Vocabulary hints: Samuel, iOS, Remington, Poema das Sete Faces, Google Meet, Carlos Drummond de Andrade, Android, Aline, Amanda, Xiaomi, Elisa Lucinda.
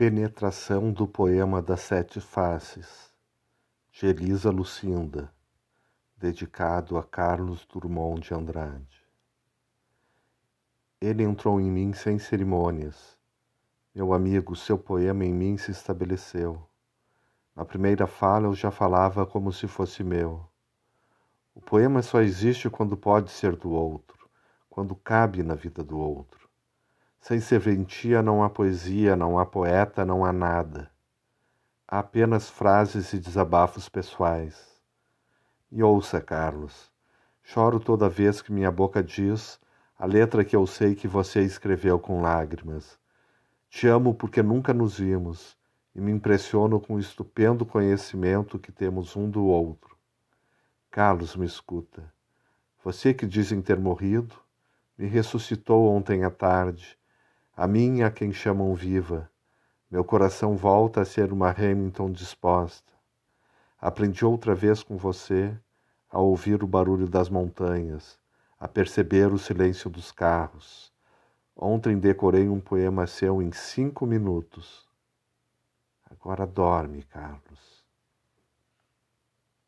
Penetração do Poema das Sete Faces, de Elisa Lucinda, dedicado a Carlos Drummond de Andrade. Ele entrou em mim sem cerimônias. Meu amigo, seu poema em mim se estabeleceu. Na primeira fala eu já falava como se fosse meu. O poema só existe quando pode ser do outro, quando cabe na vida do outro. Sem serventia não há poesia, não há poeta, não há nada. Há apenas frases e desabafos pessoais. E ouça, Carlos, choro toda vez que minha boca diz a letra que eu sei que você escreveu com lágrimas. Te amo porque nunca nos vimos e me impressiono com o estupendo conhecimento que temos um do outro. Carlos, me escuta. Você que dizem ter morrido, me ressuscitou ontem à tarde. A mim, a quem chamam viva, meu coração volta a ser uma Remington disposta. Aprendi outra vez com você a ouvir o barulho das montanhas, a perceber o silêncio dos carros. Ontem decorei um poema seu em 5 minutos. Agora dorme, Carlos.